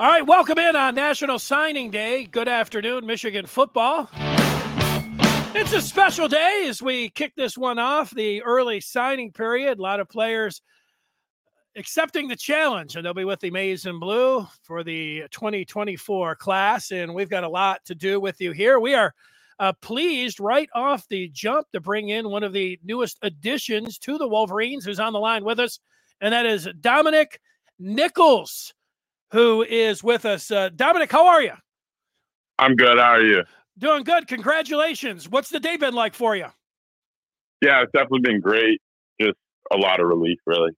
All right, welcome in on National Signing Day. Good afternoon, Michigan football. It's a special day as we kick this one off, the early signing period. A lot of players accepting the challenge, and they'll be with the Maize and Blue for the 2024 class, and we've got a lot to do with you here. We are pleased right off the jump to bring in one of the newest additions to the Wolverines who's on the line with us, and that is Dominic Nichols, who is with us. Dominic, how are you? I'm good. How are you? Doing good. Congratulations. What's the day been like for you? Yeah, it's definitely been great. Just a lot of relief, really.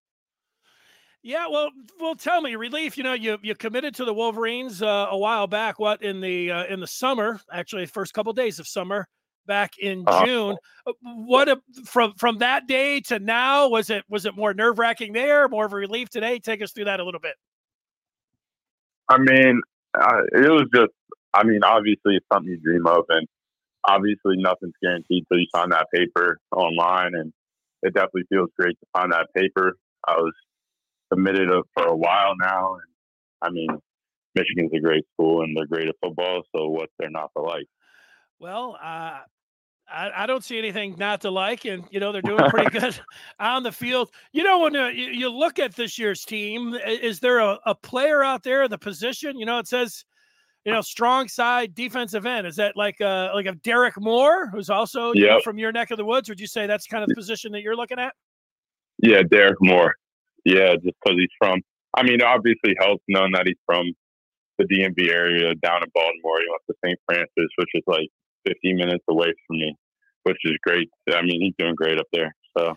Yeah, well, tell me, relief, you know, you committed to the Wolverines a while back, what, in the summer, actually, first couple of days of summer, back in June. From that day to now, was it more nerve-wracking there, more of a relief today? Take us through that a little bit. I mean, obviously it's something you dream of, and obviously nothing's guaranteed till you sign that paper online, and it definitely feels great to sign that paper. I was committed for a while now, and I mean, Michigan's a great school, and they're great at football, so what's there not to like? Well, I don't see anything not to like, and, you know, they're doing pretty good on the field. You know, when you look at this year's team, is there a player out there in the position? You know, it says, you know, strong side defensive end. Is that like a Derek Moore, who's also you know, from your neck of the woods? Would you say that's kind of the position that you're looking at? Yeah, Derek Moore. Yeah, just because he's from – I mean, obviously helps knowing that he's from the DMV area down in Baltimore. He went to St. Francis, which is like 15 minutes away from me, which is great. I mean, he's doing great up there, so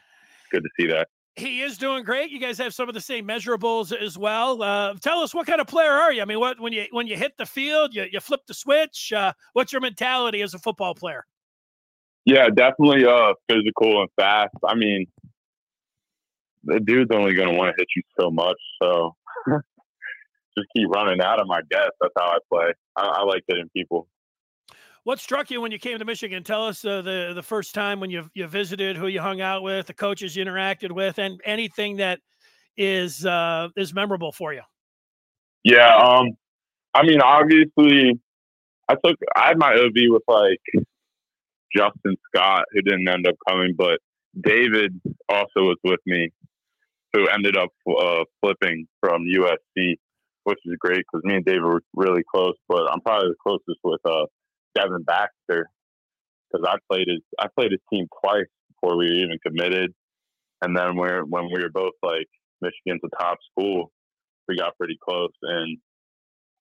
good to see that. He is doing great. You guys have some of the same measurables as well. Tell us, what kind of player are you? I mean, what when you hit the field, you flip the switch. What's your mentality as a football player? Yeah, definitely physical and fast. I mean, the dude's only going to want to hit you so much, so just keep running at him, I guess. That's how I play. I like hitting people. What struck you when you came to Michigan? Tell us the first time when you visited, who you hung out with, the coaches you interacted with, and anything that is memorable for you. Yeah, I mean, obviously, I had my OB with like Justin Scott, who didn't end up coming, but David also was with me, who ended up flipping from USC, which is great because me and David were really close. But I'm probably the closest with Devin Baxter, because I played his team twice before we were even committed, and then when we were both like Michigan's a top school, we got pretty close. And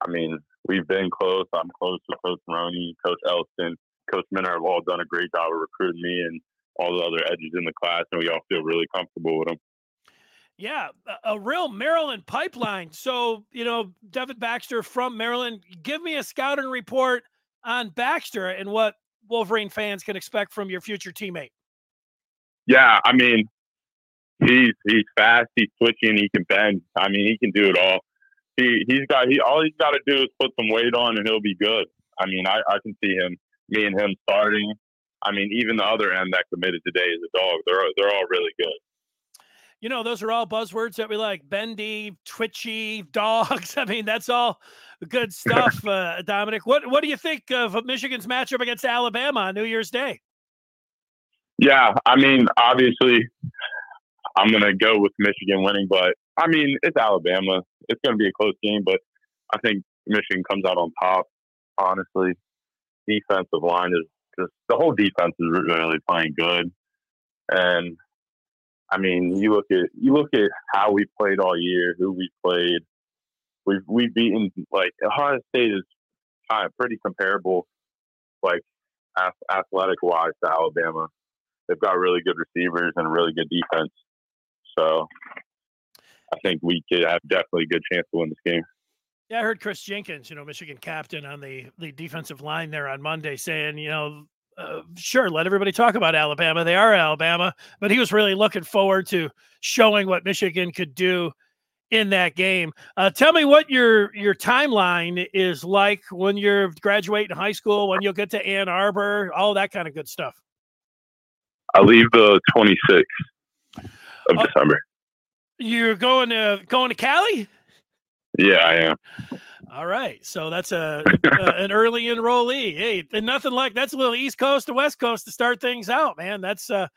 I mean, we've been close. I'm close with Coach Roney, Coach Elston, Coach Miner have all done a great job of recruiting me and all the other edges in the class, and we all feel really comfortable with them. Yeah, a real Maryland pipeline. So, you know, Devin Baxter from Maryland, give me a scouting report on Baxter and what Wolverine fans can expect from your future teammate. Yeah, I mean, he's fast, he's twitching, he can bend. I mean, he can do it all. All he's got to do is put some weight on, and he'll be good. I mean, I can see me and him starting. I mean, even the other end that committed today is a dog. They're all really good. You know, those are all buzzwords that we like: bendy, twitchy, dogs. I mean, that's all good stuff, Dominic. What do you think of Michigan's matchup against Alabama on New Year's Day? Yeah, I mean, obviously, I'm going to go with Michigan winning, but, I mean, it's Alabama. It's going to be a close game, but I think Michigan comes out on top, honestly. Defensive line is just – the whole defense is really playing good, and – I mean, you look at how we played all year, who we played. We've beaten, like, Ohio State is kind of pretty comparable, like, athletic-wise to Alabama. They've got really good receivers and really good defense. So I think we could have definitely a good chance to win this game. Yeah, I heard Chris Jenkins, you know, Michigan captain on the defensive line there on Monday, saying, you know, sure, let everybody talk about Alabama. They are Alabama, but he was really looking forward to showing what Michigan could do in that game. Tell me what your timeline is like when you're graduating high school, when you'll get to Ann Arbor, all that kind of good stuff. I leave the 26th of December. You're going to Cali? Yeah, I am. All right, so that's an early enrollee. Hey, and nothing like that's a little East Coast to West Coast to start things out, man. That's that's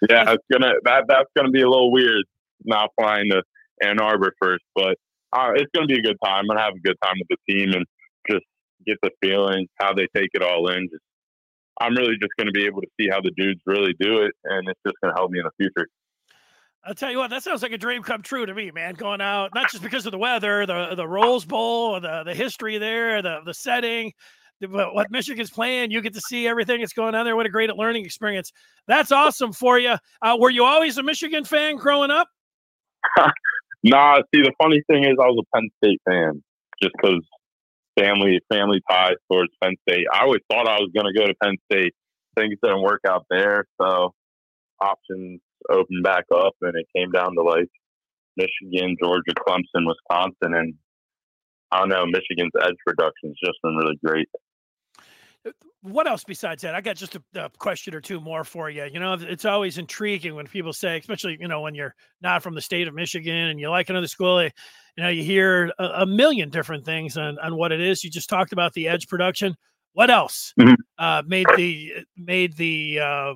gonna be a little weird not flying to Ann Arbor first, but it's gonna be a good time. I'm gonna have a good time with the team and just get the feeling how they take it all in. Just, I'm really just gonna be able to see how the dudes really do it, and it's just gonna help me in the future. I'll tell you what, that sounds like a dream come true to me, man, going out, not just because of the weather, the Rose Bowl, the history there, the setting, what Michigan's playing. You get to see everything that's going on there. What a great learning experience. That's awesome for you. Were you always a Michigan fan growing up? Nah, see, the funny thing is I was a Penn State fan just because family ties towards Penn State. I always thought I was going to go to Penn State. Things didn't work out there, so options opened back up, and it came down to like Michigan, Georgia, Clemson, Wisconsin, and I don't know, Michigan's edge production's just been really great. What else besides that? I got just a question or two more for you. You know, it's always intriguing when people say, especially, you know, when you're not from the state of Michigan and you like another school, you know, you hear a million different things on what it is. You just talked about the edge production. What else made the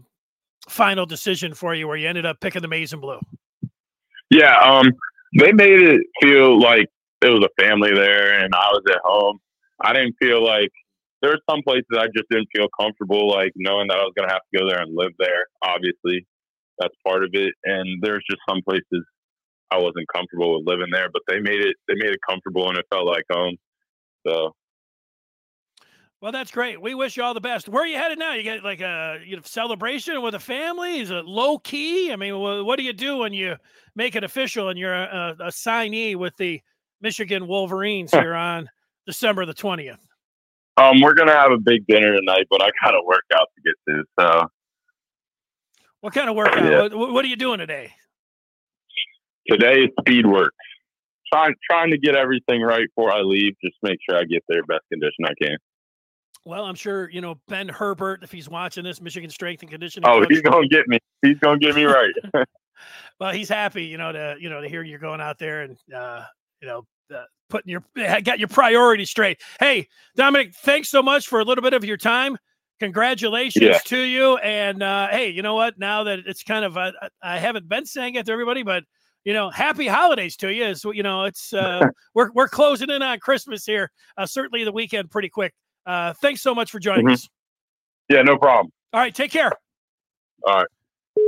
final decision for you where you ended up picking the maize and blue? Yeah, they made it feel like it was a family there and I was at home. I didn't feel like there were some places I just didn't feel comfortable, like knowing that I was going to have to go there and live there. Obviously, that's part of it. And there's just some places I wasn't comfortable with living there, but they made it comfortable and it felt like home. So well, that's great. We wish you all the best. Where are you headed now? You get like a celebration with a family? Is it low key? I mean, what do you do when you make it official and you're a signee with the Michigan Wolverines here on December the 20th? We're going to have a big dinner tonight, but I got to work out to get to. So, what kind of workout? Yeah. What are you doing today? Today is speed work. Trying to get everything right before I leave. Just make sure I get there best condition I can. Well, I'm sure, you know, Ben Herbert, if he's watching this, Michigan strength and conditioning. Oh, he's going to get me. He's going to get me right. Well, he's happy, to hear you're going out there and, putting got your priorities straight. Hey, Dominic, thanks so much for a little bit of your time. Congratulations to you. And, hey, you know what? Now that it's kind of, I haven't been saying it to everybody, but, you know, happy holidays to you. So, you know, it's, we're closing in on Christmas here. Certainly the weekend pretty quick. Thanks so much for joining us. Yeah, no problem. All right, take care. All right.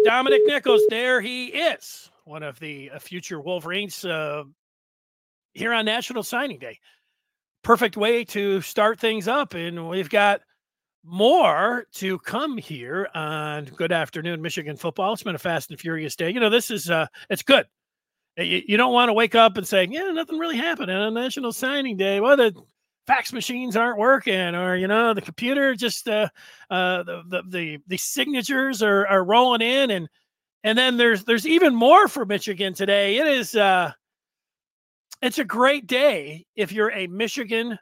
Dominic Nichols, there he is, one of the future Wolverines here on National Signing Day. Perfect way to start things up, and we've got more to come here on Good Afternoon Michigan Football. It's been a fast and furious day. You know, this is it's good. You don't want to wake up and say, yeah, nothing really happened on National Signing Day. Well, the fax machines aren't working, or the computer just the signatures are rolling in, and then there's even more for Michigan today. It is it's a great day if you're a Michigan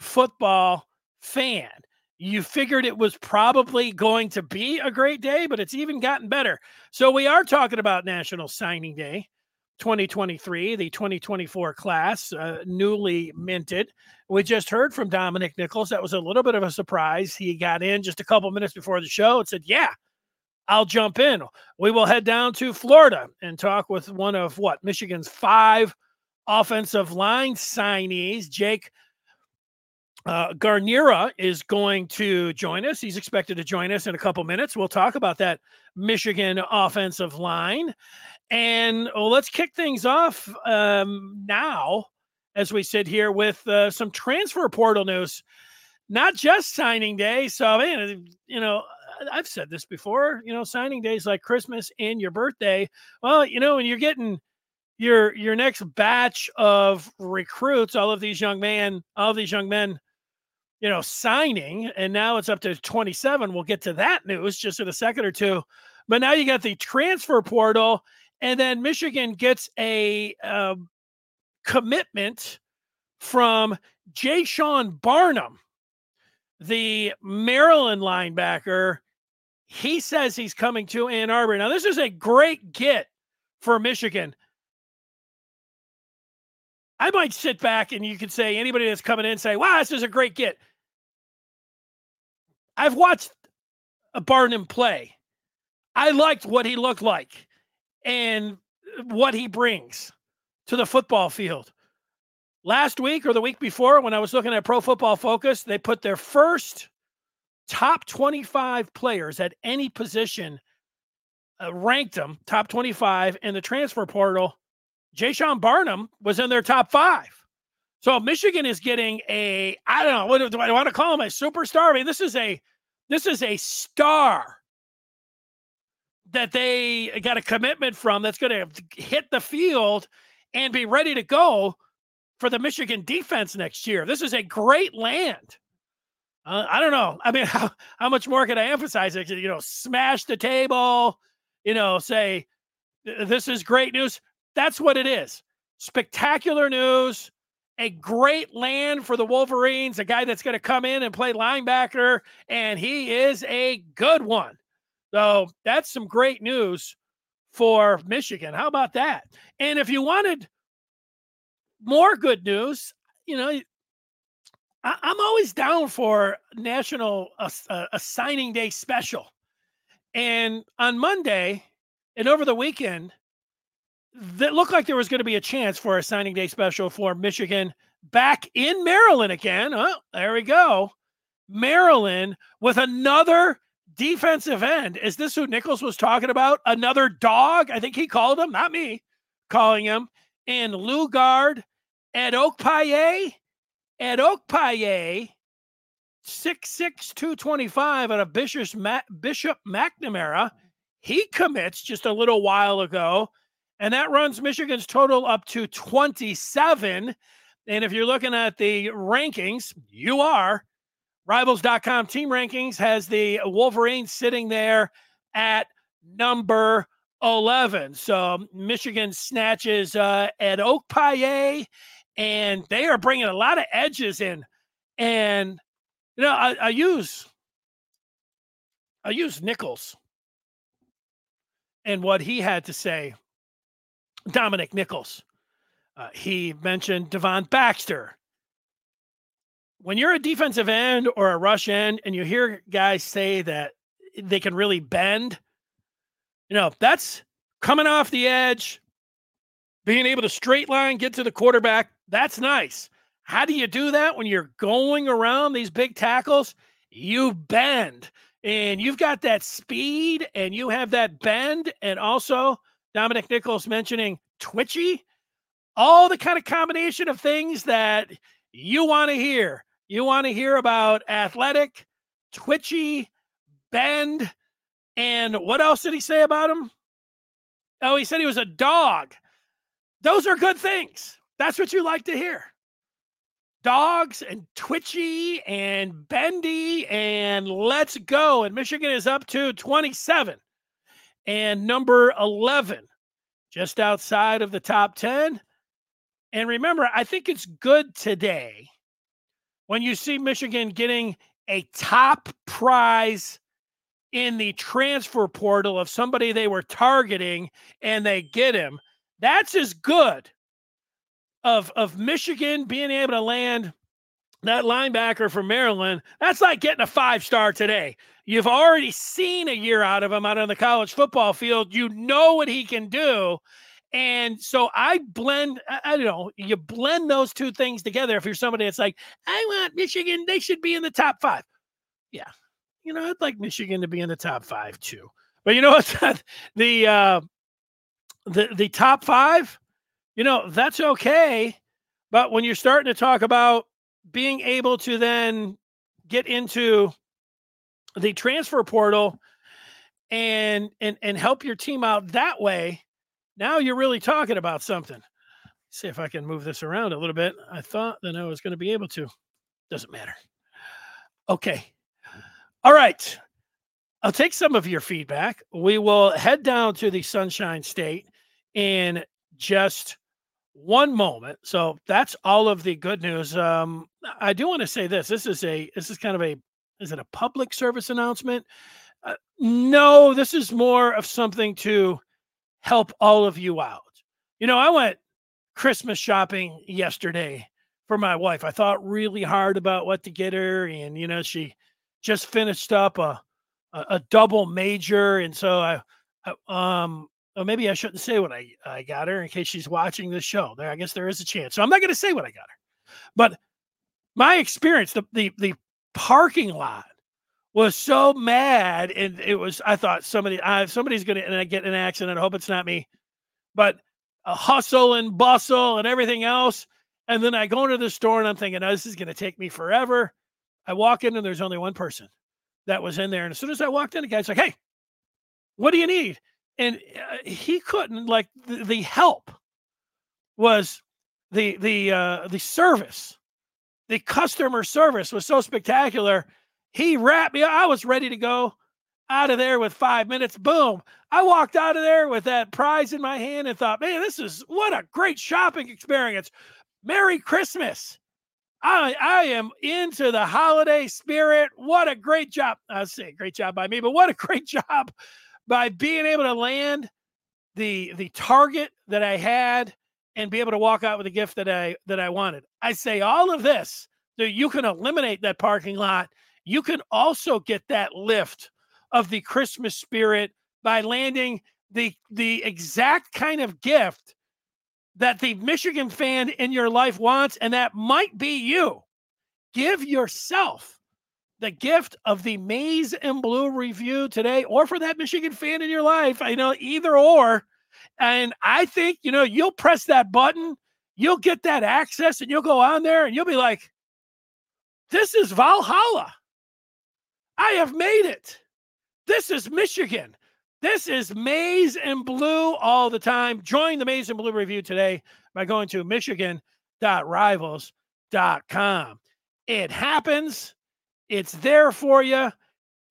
football fan. You figured it was probably going to be a great day, but it's even gotten better. So we are talking about National Signing Day 2023, the 2024 class, newly minted. We just heard from Dominic Nichols. That was a little bit of a surprise. He got in just a couple minutes before the show and said, yeah, I'll jump in. We will head down to Florida and talk with one of Michigan's 5 offensive line signees. Jake Guarnera is going to join us. He's expected to join us in a couple minutes. We'll talk about that Michigan offensive line. And let's kick things off now as we sit here with some transfer portal news, not just signing day. So, man, I've said this before, signing days like Christmas and your birthday. Well, when you're getting your next batch of recruits, all of these young men, signing, and now it's up to 27. We'll get to that news just in a second or two. But now you got the transfer portal, and then Michigan gets a commitment from Jaishawn Barnham, the Maryland linebacker. He says he's coming to Ann Arbor. Now, this is a great get for Michigan. I might sit back and you could say anybody that's coming in say, wow, this is a great get. I've watched a Barnham play. I liked what he looked like and what he brings to the football field. Last week or the week before, when I was looking at Pro Football Focus, they put their first top 25 players at any position, ranked them top 25 in the transfer portal. Jaishawn Barnham was in their top 5. So Michigan is getting a, I don't know, what do I want to call him, a superstar? I mean, this is a star that they got a commitment from that's going to hit the field and be ready to go for the Michigan defense next year. This is a great land. I don't know. I mean, how much more can I emphasize it? You know, smash the table, you know, say, this is great news. That's what it is. Spectacular news, a great land for the Wolverines, a guy that's going to come in and play linebacker, and he is a good one. So that's some great news for Michigan. How about that? And if you wanted more good news, you know, I'm always down for National Signing Day special. And on Monday and over the weekend, that looked like there was going to be a chance for a signing day special for Michigan back in Maryland again. Oh, there we go. Maryland with another defensive end. Is this who Nichols was talking about? Another dog? I think he called him, not me calling him. And Lugard Edokpayi. 6'6", 225 out of Bishop McNamara. He commits just a little while ago. And that runs Michigan's total up to 27. And if you're looking at the rankings, you are. Rivals.com team rankings has the Wolverines sitting there at number 11. So Michigan snatches Edokpayi, and they are bringing a lot of edges in. And, you know, I use Nichols and what he had to say. Dominic Nichols. He mentioned Devin Baxter. When you're a defensive end or a rush end and you hear guys say that they can really bend, you know, that's coming off the edge, being able to straight line, get to the quarterback. That's nice. How do you do that when you're going around these big tackles? You bend, and you've got that speed and you have that bend. And also, Dominic Nichols mentioning twitchy, all the kind of combination of things that you want to hear. You want to hear about athletic, twitchy, bend, and what else did he say about him? Oh, he said he was a dog. Those are good things. That's what you like to hear. Dogs and twitchy and bendy and let's go. And Michigan is up to 27. And number 11, just outside of the top 10. And remember, I think it's good today when you see Michigan getting a top prize in the transfer portal of somebody they were targeting and they get him. That's as good of Michigan being able to land that linebacker from Maryland. That's like getting a 5-star today. You've already seen a year out of him out on the college football field. You know what he can do. And so you blend those two things together. If you're somebody that's like, I want Michigan, they should be in the top 5. Yeah. You know, I'd like Michigan to be in the top 5 too. But you know what? the top 5, you know, that's okay. But when you're starting to talk about being able to then get into the transfer portal and help your team out that way, now you're really talking about something. Let's see if I can move this around a little bit. I thought that I was going to be able to. Doesn't matter. Okay. All right. I'll take some of your feedback. We will head down to the Sunshine State in just one moment. So that's all of the good news. I do want to say this. Is it a public service announcement? No, this is more of something to help all of you out. You know, I went Christmas shopping yesterday for my wife. I thought really hard about what to get her, and you know, she just finished up a double major, and so I maybe I shouldn't say what I got her in case she's watching this show. There, I guess there is a chance. So I'm not going to say what I got her, but my experience, the parking lot was so mad, and it was, I thought somebody's going to get in an accident. I hope it's not me, but a hustle and bustle and everything else. And then I go into the store and I'm thinking, oh, this is going to take me forever. I walk in and there's only one person that was in there. And as soon as I walked in, the guy's like, hey, what do you need? And he couldn't, like, the help was the service. The customer service was so spectacular. He wrapped me up. I was ready to go out of there with 5 minutes. Boom. I walked out of there with that prize in my hand and thought, man, this is what a great shopping experience. Merry Christmas. I am into the holiday spirit. What a great job. I'll say great job by me, but what a great job by being able to land the target that I had and be able to walk out with a gift that I wanted. I say all of this, so you can eliminate that parking lot. You can also get that lift of the Christmas spirit by landing the exact kind of gift that the Michigan fan in your life wants, and that might be you. Give yourself the gift of the Maize and Blue review today, or for that Michigan fan in your life. I know, either or. And I think, you know, you'll press that button, you'll get that access, and you'll go on there and you'll be like, this is Valhalla. I have made it. This is Michigan. This is Maize and Blue all the time. Join the Maize and Blue review today by going to michigan.rivals.com. It happens. It's there for you.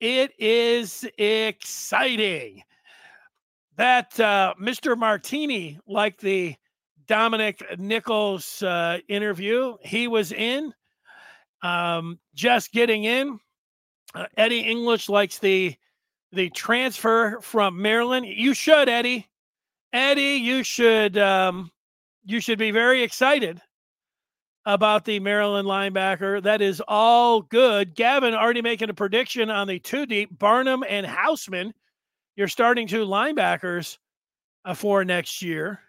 It is exciting. That Mr. Martini, like the Dominic Nichols interview he was in, just getting in. Eddie English likes the transfer from Maryland. You should, Eddie. Eddie, you should be very excited about the Maryland linebacker. That is all good. Gavin already making a prediction on the two deep, Barnham and Houseman. You're starting two linebackers for next year.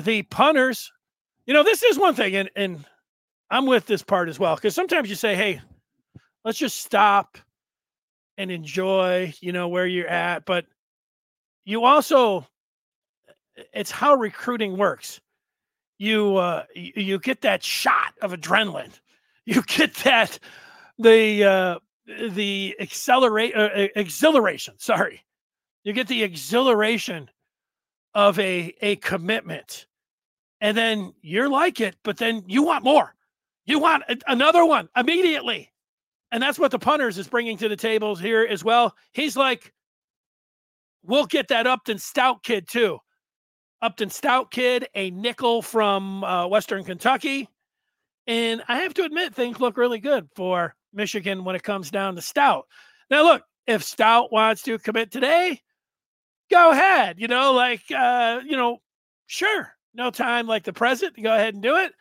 The punters, you know, this is one thing, and I'm with this part as well, because sometimes you say, hey, let's just stop and enjoy, you know, where you're at. But you also, it's how recruiting works. You get that shot of adrenaline. You get that, exhilaration. Sorry. You get the exhilaration of a commitment, and then you're like it, but then you want more. You want another one immediately. And that's what the punters is bringing to the tables here as well. He's like, we'll get that Upton Stout kid too. Upton Stout kid, a nickel from Western Kentucky. And I have to admit, things look really good for Michigan when it comes down to Stout. Now, look, if Stout wants to commit today, go ahead. You know, like, you know, sure, no time like the present, go ahead and do it.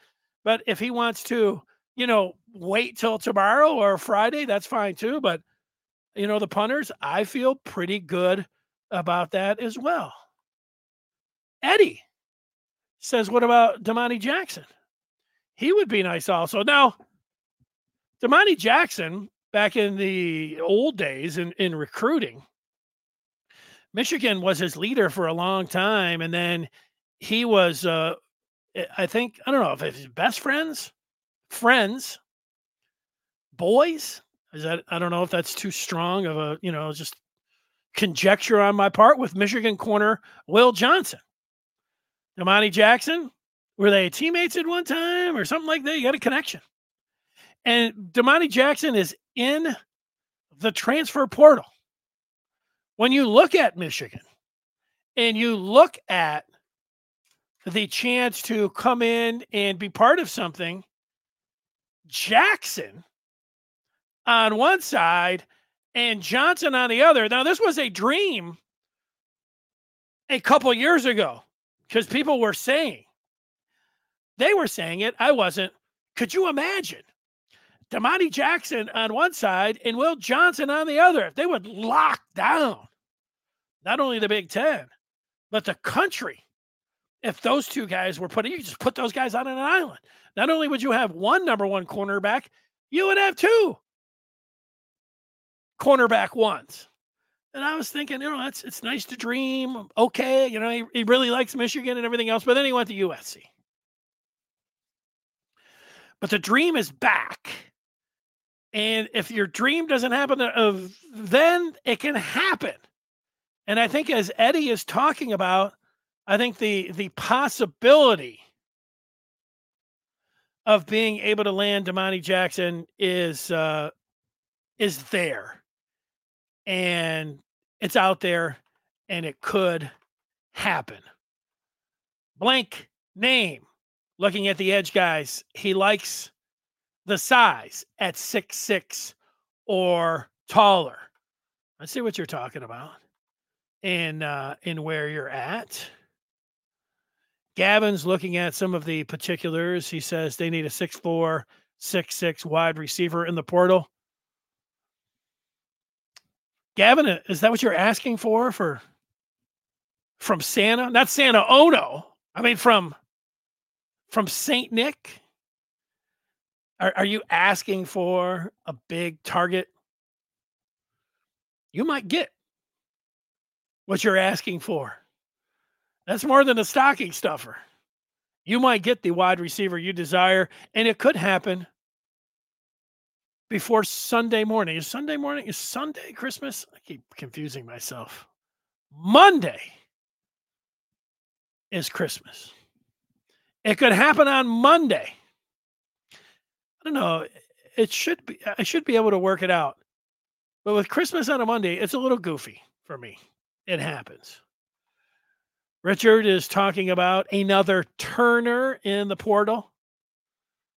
But if he wants to, you know, wait till tomorrow or Friday, that's fine too. But, you know, the punters, I feel pretty good about that as well. Eddie says, what about Damani Jackson? He would be nice also. Now, Damani Jackson, back in the old days in recruiting, Michigan was his leader for a long time. And then he was, I think, I don't know if it's his best friends, boys. Is that, I don't know if that's too strong of a, you know, just conjecture on my part, with Michigan corner Will Johnson. Damani Jackson, were they teammates at one time or something like that? You got a connection. And Damani Jackson is in the transfer portal. When you look at Michigan and you look at the chance to come in and be part of something, Jackson on one side and Johnson on the other. Now, this was a dream a couple years ago, because people were saying They were saying it. I wasn't. Could you imagine Damani Jackson on one side and Will Johnson on the other? If they would lock down not only the Big Ten, but the country, if those two guys were put, you just put those guys on an island. Not only would you have one number one cornerback, you would have two cornerback ones. And I was thinking, you know, it's nice to dream. Okay, you know, he really likes Michigan and everything else, but then he went to USC. But the dream is back. And if your dream doesn't happen, then it can happen. And I think as Eddie is talking about, I think the possibility of being able to land Damani Jackson is there. And it's out there, and it could happen. Blank name. Looking at the edge guys, he likes the size at 6'6" or taller. I see what you're talking about and where you're at. Gavin's looking at some of the particulars. He says they need a 6'4", 6'6" wide receiver in the portal. Gavin, is that what you're asking for from Santa? Not Santa Ono. I mean, from St. Nick? Are you asking for a big target? You might get what you're asking for. That's more than a stocking stuffer. You might get the wide receiver you desire, and it could happen before Sunday morning. Is Sunday morning? Is Sunday Christmas? I keep confusing myself. Monday is Christmas. It could happen on Monday. I don't know. It should be. I should be able to work it out. But with Christmas on a Monday, it's a little goofy for me. It happens. Richard is talking about another Turner in the portal.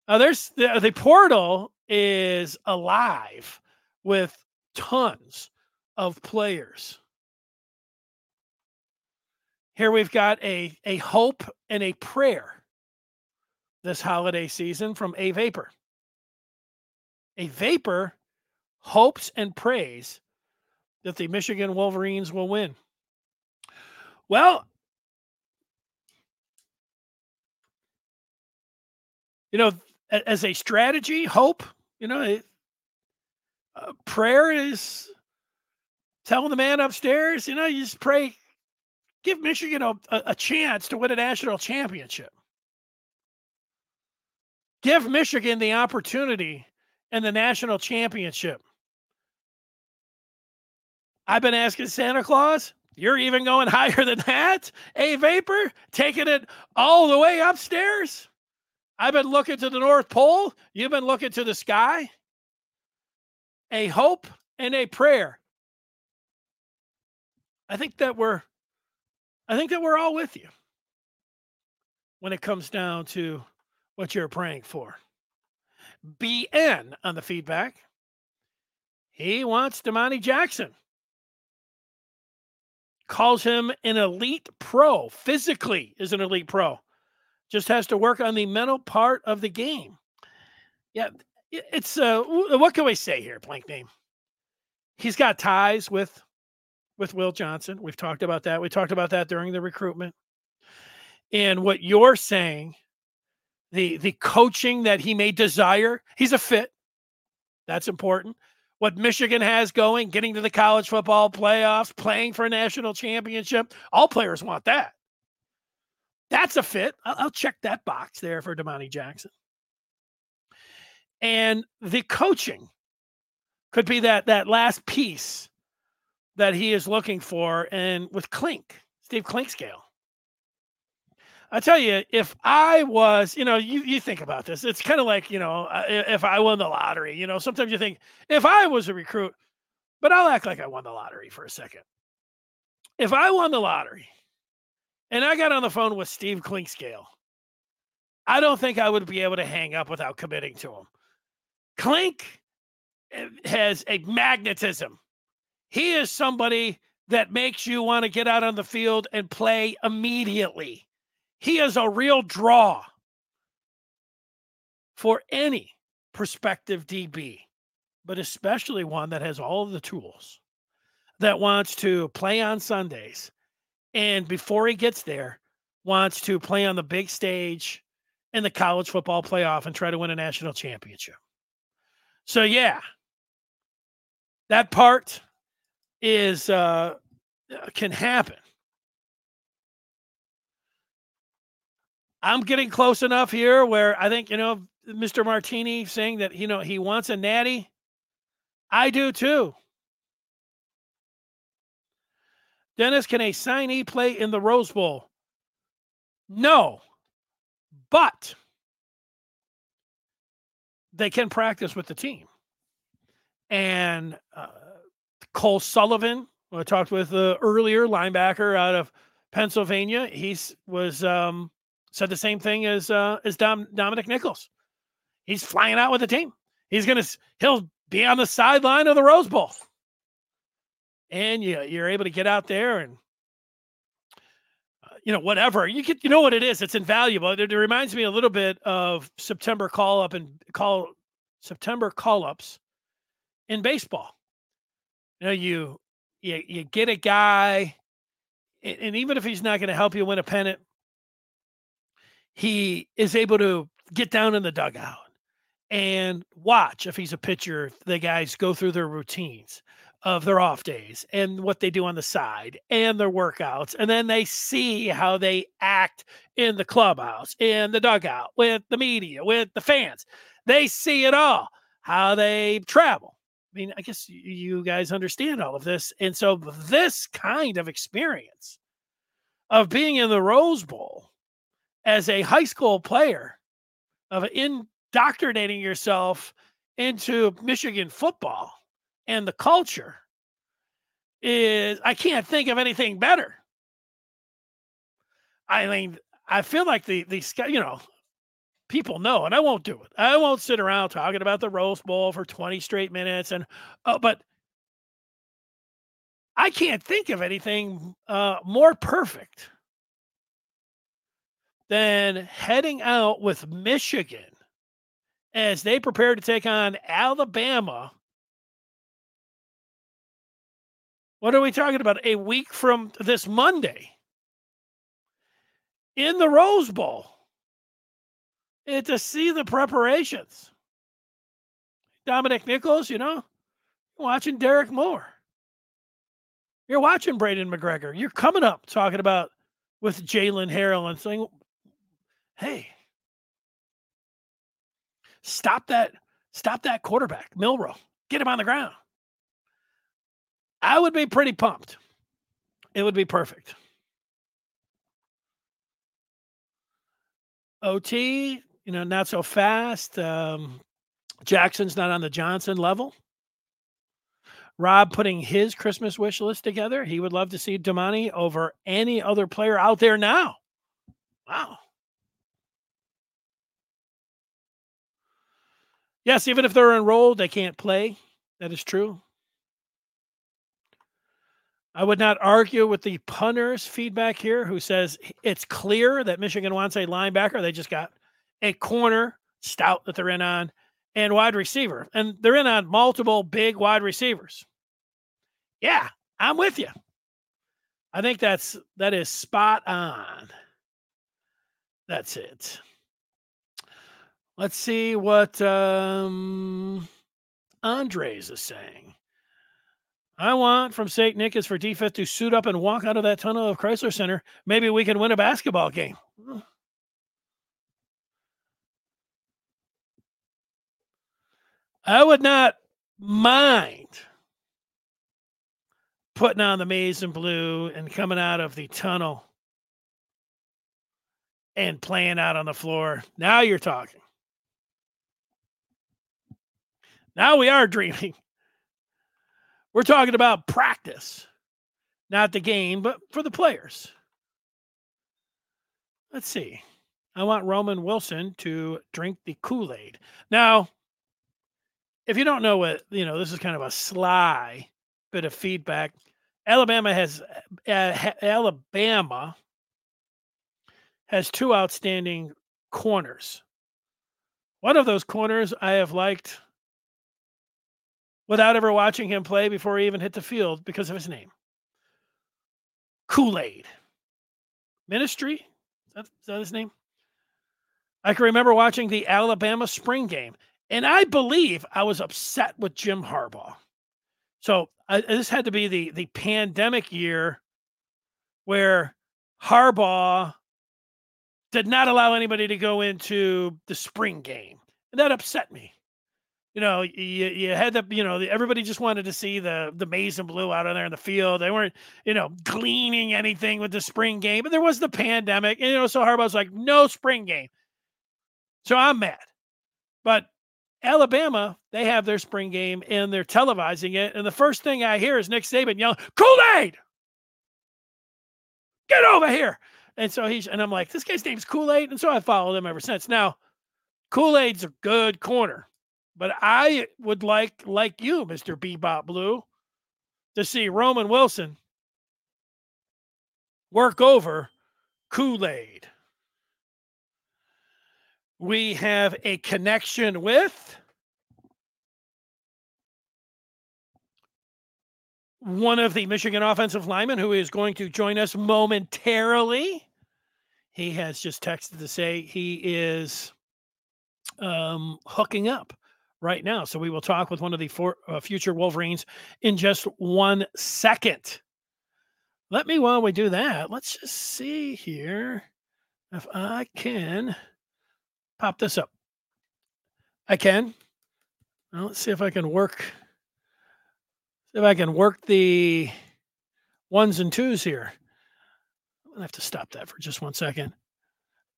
There's the portal is alive with tons of players. Here we've got a hope and a prayer this holiday season from A Vapor. A Vapor hopes and prays that the Michigan Wolverines will win. Well, you know, as a strategy, hope, you know, prayer is telling the man upstairs, you know, you just pray, give Michigan a chance to win a national championship. Give Michigan the opportunity in the national championship. I've been asking Santa Claus, you're even going higher than that? A Vapor taking it all the way upstairs? I've been looking to the North Pole. You've been looking to the sky. A hope and a prayer. I think that we're all with you when it comes down to what you're praying for. BN on the feedback. He wants Damani Jackson. Calls him an elite pro. Physically is an elite pro. Just has to work on the mental part of the game. Yeah, it's what can we say here, blank name? He's got ties with Will Johnson. We've talked about that. We talked about that during the recruitment. And what you're saying, the coaching that he may desire, he's a fit. That's important. What Michigan has going, getting to the college football playoffs, playing for a national championship, all players want that. That's a fit. I'll check that box there for Damani Jackson. And the coaching could be that last piece that he is looking for, and with Klink, Steve Klinkscale. I tell you, if I was, you know, you think about this. It's kind of like, you know, if I won the lottery, you know, sometimes you think, if I was a recruit, but I'll act like I won the lottery for a second. If I won the lottery and I got on the phone with Steve Klinkscale, I don't think I would be able to hang up without committing to him. Klink has a magnetism. He is somebody that makes you want to get out on the field and play immediately. He is a real draw. for any prospective DB, but especially one that has all of the tools, that wants to play on Sundays, and before he gets there, wants to play on the big stage in the college football playoff and try to win a national championship. So, yeah, that part is can happen. I'm getting close enough here where I think, Mr. Martini saying that, he wants a natty. I do too. Dennis, can a signee play in the Rose Bowl? No, but they can practice with the team. And Cole Sullivan, who I talked with earlier, linebacker out of Pennsylvania, he said the same thing as Dominic Nichols. He's flying out with the team. He'll be on the sideline of the Rose Bowl. And you're able to get out there and, whatever. You know what it is. It's invaluable. It reminds me a little bit of September call-ups in baseball. You get a guy, and even if he's not going to help you win a pennant, he is able to get down in the dugout and watch, if he's a pitcher, the guys go through their routines of their off days and what they do on the side and their workouts. And then they see how they act in the clubhouse, in the dugout, with the media, with the fans. They see it all, how they travel. I mean, I guess you guys understand all of this. And so this kind of experience of being in the Rose Bowl as a high school player, of indoctrinating yourself into Michigan football and the culture, is, I can't think of anything better. I mean, I feel like the people know, and I won't do it. I won't sit around talking about the Rose Bowl for 20 straight minutes. And, but I can't think of anything more perfect than heading out with Michigan as they prepare to take on Alabama. What are we talking about? A week from this Monday in the Rose Bowl, and to see the preparations. Dominic Nichols, watching Derek Moore. You're watching Braden McGregor. You're coming up talking about with Jalen Harrell and saying, hey, stop that quarterback, Milroe. Get him on the ground. I would be pretty pumped. It would be perfect. OT, not so fast. Jackson's not on the Johnson level. Rob putting his Christmas wish list together. He would love to see Damani over any other player out there now. Wow. Yes, even if they're enrolled, they can't play. That is true. I would not argue with the punter's feedback here, who says it's clear that Michigan wants a linebacker. They just got a corner stout that they're in on, and wide receiver. And they're in on multiple big wide receivers. Yeah, I'm with you. I think that is spot on. That's it. Let's see what Andres is saying. I want from St. Nick is for defense to suit up and walk out of that tunnel of Chrysler Center. Maybe we can win a basketball game. I would not mind putting on the maize and blue and coming out of the tunnel and playing out on the floor. Now you're talking. Now we are dreaming. We're talking about practice, not the game, but for the players. Let's see. I want Roman Wilson to drink the Kool-Aid. Now, if you don't know what, this is kind of a sly bit of feedback. Alabama has two outstanding corners. One of those corners I have liked without ever watching him play before he even hit the field because of his name. Kool-Aid. Ministry? Is that his name? I can remember watching the Alabama spring game, and I believe I was upset with Jim Harbaugh. So this had to be the pandemic year where Harbaugh did not allow anybody to go into the spring game. And that upset me. You know, you had to, you know, everybody just wanted to see the maize and blue out on there in the field. They weren't, you know, gleaning anything with the spring game. But there was the pandemic. And, you know, so Harbaugh's like, no spring game. So I'm mad. But Alabama, they have their spring game and they're televising it. And the first thing I hear is Nick Saban yelling, Kool-Aid! Get over here! And so I'm like, this guy's name's Kool-Aid. And so I followed him ever since. Now, Kool-Aid's a good corner. But I would like you, Mr. Bebop Blue, to see Roman Wilson work over Kool-Aid. We have a connection with one of the Michigan offensive linemen who is going to join us momentarily. He has just texted to say he is hooking up right now. So we will talk with one of the future Wolverines in just 1 second. Let me, while we do that, let's just see here if I can pop this up. I can. Now let's see if I can work the ones and twos here. I'm going to have to stop that for just 1 second.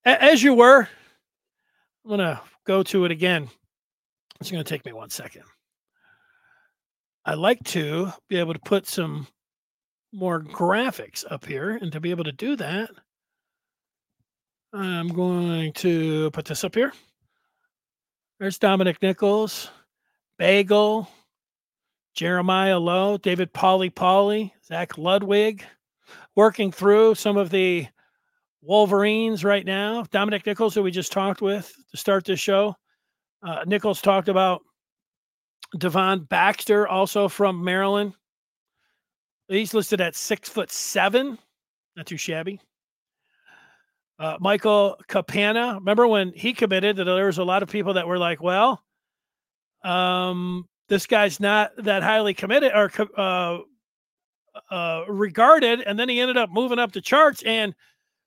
As you were, I'm going to go to it again. It's going to take me 1 second. I like to be able to put some more graphics up here. And to be able to do that, I'm going to put this up here. There's Dominic Nichols, Bagel, Jeremiah Lowe, David Polly, Zach Ludwig, working through some of the Wolverines right now. Dominic Nichols, who we just talked with to start this show. Nichols talked about Devin Baxter, also from Maryland. He's listed at 6'7", not too shabby. Michael Capana, remember when he committed that there was a lot of people that were like, well, this guy's not that highly committed or regarded. And then he ended up moving up the charts. And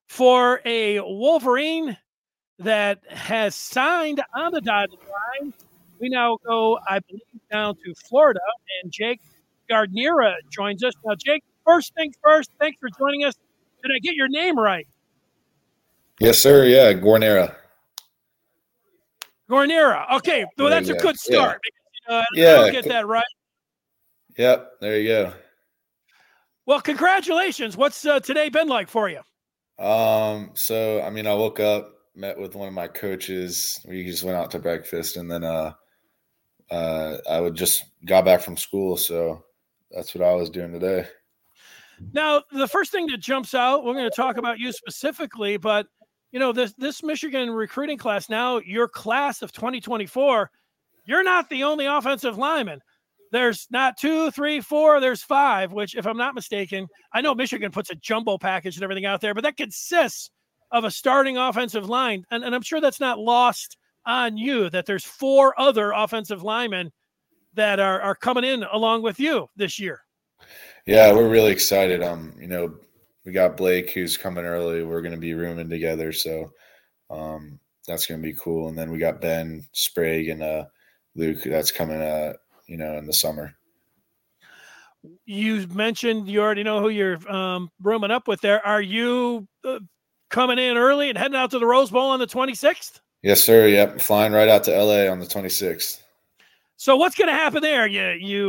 for a Wolverine that has signed on the dotted line, we now go, I believe, down to Florida, and Jake Guarnera joins us. Now, Jake, first things first, thanks for joining us. Did I get your name right? Yes, sir. Yeah, Guarnera. Guarnera. Okay. Well, that's a good start. Yeah. I don't get that right. Yep. There you go. Well, congratulations. What's today been like for you? I woke up, met with one of my coaches. We just went out to breakfast, and then I just got back from school. So that's what I was doing today. Now, the first thing that jumps out, we're going to talk about you specifically, but you know, this Michigan recruiting class, now your class of 2024, you're not the only offensive lineman. There's not 2, 3, 4, there's 5, which, if I'm not mistaken, I know Michigan puts a jumbo package and everything out there, but that consists of a starting offensive line. And I'm sure that's not lost on you that there's 4 other offensive linemen that are coming in along with you this year. Yeah, we're really excited. We got Blake, who's coming early. We're going to be rooming together, so that's going to be cool. And then we got Ben, Sprague, and Luke. That's coming, in the summer. You mentioned you already know who you're rooming up with there. Are you coming in early and heading out to the Rose Bowl on the 26th? Yes, sir. Yep, flying right out to L.A. on the 26th. So what's going to happen there? You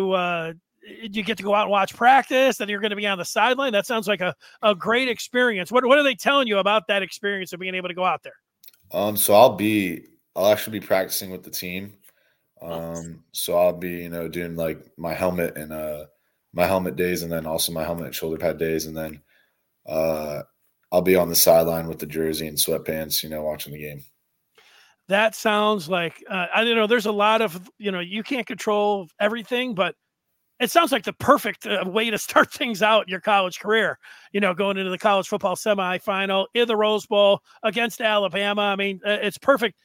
get to go out and watch practice, and you're going to be on the sideline. That sounds like a great experience. What are they telling you about that experience of being able to go out there? So I'll actually be practicing with the team. So I'll be, doing like my helmet and my helmet days, and then also my helmet and shoulder pad days. And then I'll be on the sideline with the jersey and sweatpants, watching the game. that sounds like, I don't know, there's a lot of, you know, you can't control everything, but it sounds like the perfect way to start things out your college career, you know, going into the college football semifinal in the Rose Bowl against Alabama. I mean, it's perfect.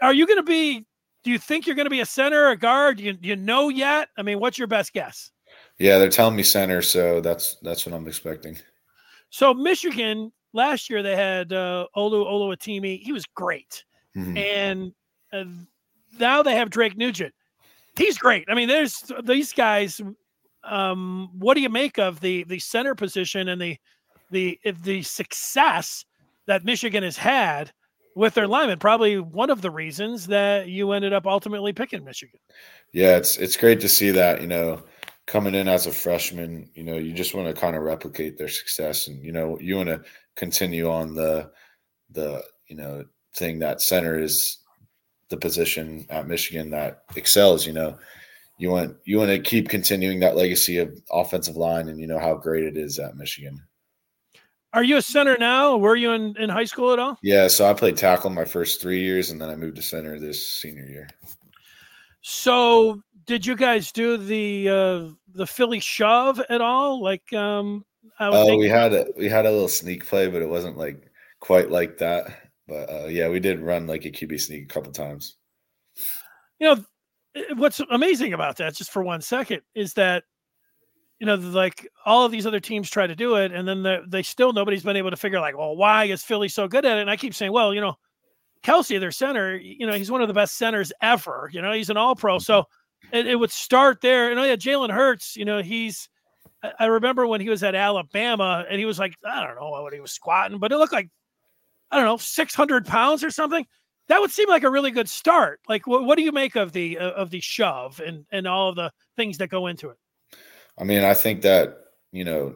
Are you going to be, do you think you're going to be a center or a guard? You know yet? I mean, what's your best guess? Yeah, they're telling me center, so that's what I'm expecting. So Michigan, last year they had Olu Oluwatimi. He was great. Mm-hmm. And now they have Drake Nugent. He's great. I mean, there's these guys. What do you make of the center position and the success that Michigan has had with their linemen? Probably one of the reasons that you ended up ultimately picking Michigan. Yeah, it's great to see that, you know, coming in as a freshman, you know, you just want to kind of replicate their success, and, you know, you want to continue on the you know, thing that center is the position at Michigan that excels. You know, you want to keep continuing that legacy of offensive line and, you know, how great it is at Michigan. Are you a center now? Were you in high school at all? Yeah, so I played tackle my first 3 years, and then I moved to center this senior year. So did you guys do the Philly shove at all? Like, we had a little sneak play, but it wasn't like quite like that. But yeah, we did run like a QB sneak a couple times. You know, what's amazing about that, just for 1 second, is that, you know, like all of these other teams try to do it, and then they still, nobody's been able to figure, like, well, why is Philly so good at it? And I keep saying, well, you know, Kelsey, their center, you know, he's one of the best centers ever. You know, he's an all-pro. So it would start there. And, oh, yeah, Jalen Hurts, you know, I remember when he was at Alabama, and he was like, I don't know what he was squatting, but it looked like, I don't know, 600 pounds or something. That would seem like a really good start. Like, what do you make of the shove and all of the things that go into it? I mean, I think that, you know,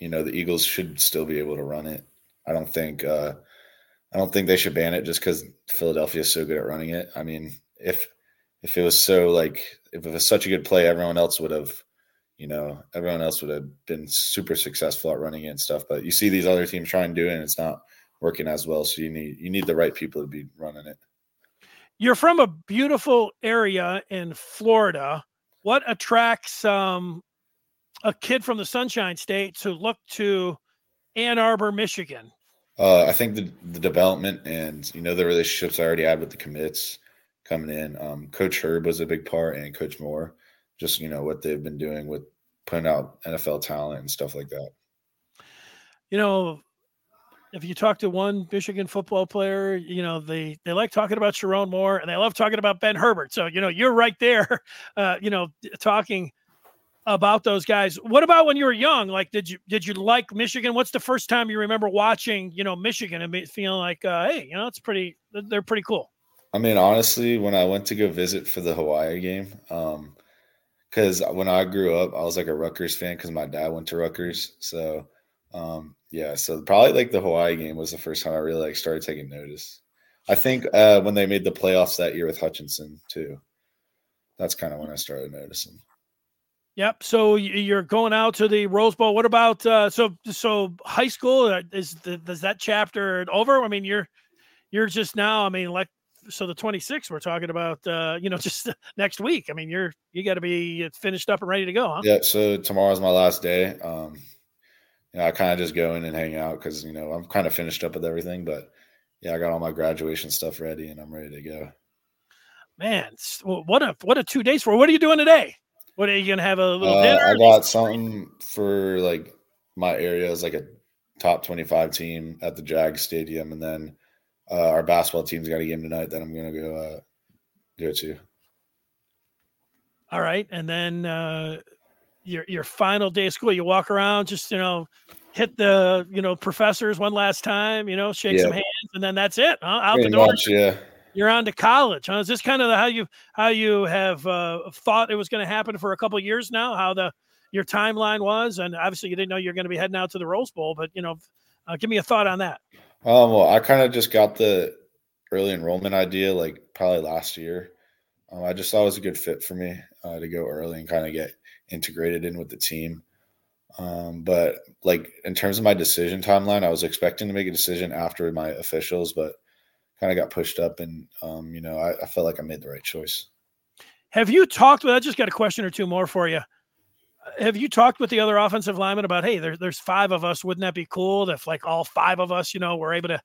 the Eagles should still be able to run it. I don't think they should ban it just because Philadelphia is so good at running it. I mean, if it was so, like, if it was such a good play, everyone else would have been super successful at running it and stuff. But you see these other teams trying to do it, and it's not working as well. So you need the right people to be running it. You're from a beautiful area in Florida. What attracts a kid from the Sunshine State to look to Ann Arbor, Michigan? I think the development and, you know, the relationships I already had with the commits coming in. Coach Herb was a big part, and Coach Moore, just, you know, what they've been doing with putting out NFL talent and stuff like that. You know, if you talk to one Michigan football player, you know, they like talking about Sharon Moore, and they love talking about Ben Herbert. So, you know, you're right there, you know, talking about those guys. What about when you were young? Like, did you like Michigan? What's the first time you remember watching, you know, Michigan and feeling like, hey, you know, they're pretty cool? I mean, honestly, when I went to go visit for the Hawaii game, because when I grew up, I was like a Rutgers fan because my dad went to Rutgers. So, yeah, so probably like the Hawaii game was the first time I really like started taking notice. I think when they made the playoffs that year with Hutchinson too, that's kind of when I started noticing. Yep. So you're going out to the Rose Bowl. What about so high school? Is that chapter over? I mean, you're just now. I mean, like, so the 26th we're talking about. You know, just next week. I mean, you got to be finished up and ready to go, huh? Yeah. So tomorrow's my last day. You know, I kind of just go in and hang out because, you know, I'm kind of finished up with everything. But, yeah, I got all my graduation stuff ready, and I'm ready to go. Man, what a 2 days for. What are you doing today? What, are you going to have a little dinner? I got something for, like, my area is like a top 25 team at the Jag Stadium. And then our basketball team's got a game tonight that I'm going to go to. All right. And then your final day of school, you walk around, just, you know, hit the, you know, professors one last time, you know, shake some hands, and then that's it. Huh? Out pretty the door. Much, yeah. You're on to college. Huh? Is this kind of how you have thought it was going to happen for a couple of years now, how your timeline was? And obviously you didn't know you're going to be heading out to the Rose Bowl, but, you know, give me a thought on that. Well, I kind of just got the early enrollment idea, like, probably last year. I just thought it was a good fit for me to go early and kind of get integrated in with the team. But, like, in terms of my decision timeline, I was expecting to make a decision after my officials, but kind of got pushed up, and I felt like I made the right choice. Have you talked with? I just got a question or two more for you. Have you talked with the other offensive linemen about, hey, there's five of us. Wouldn't that be cool if like all five of us, were able to,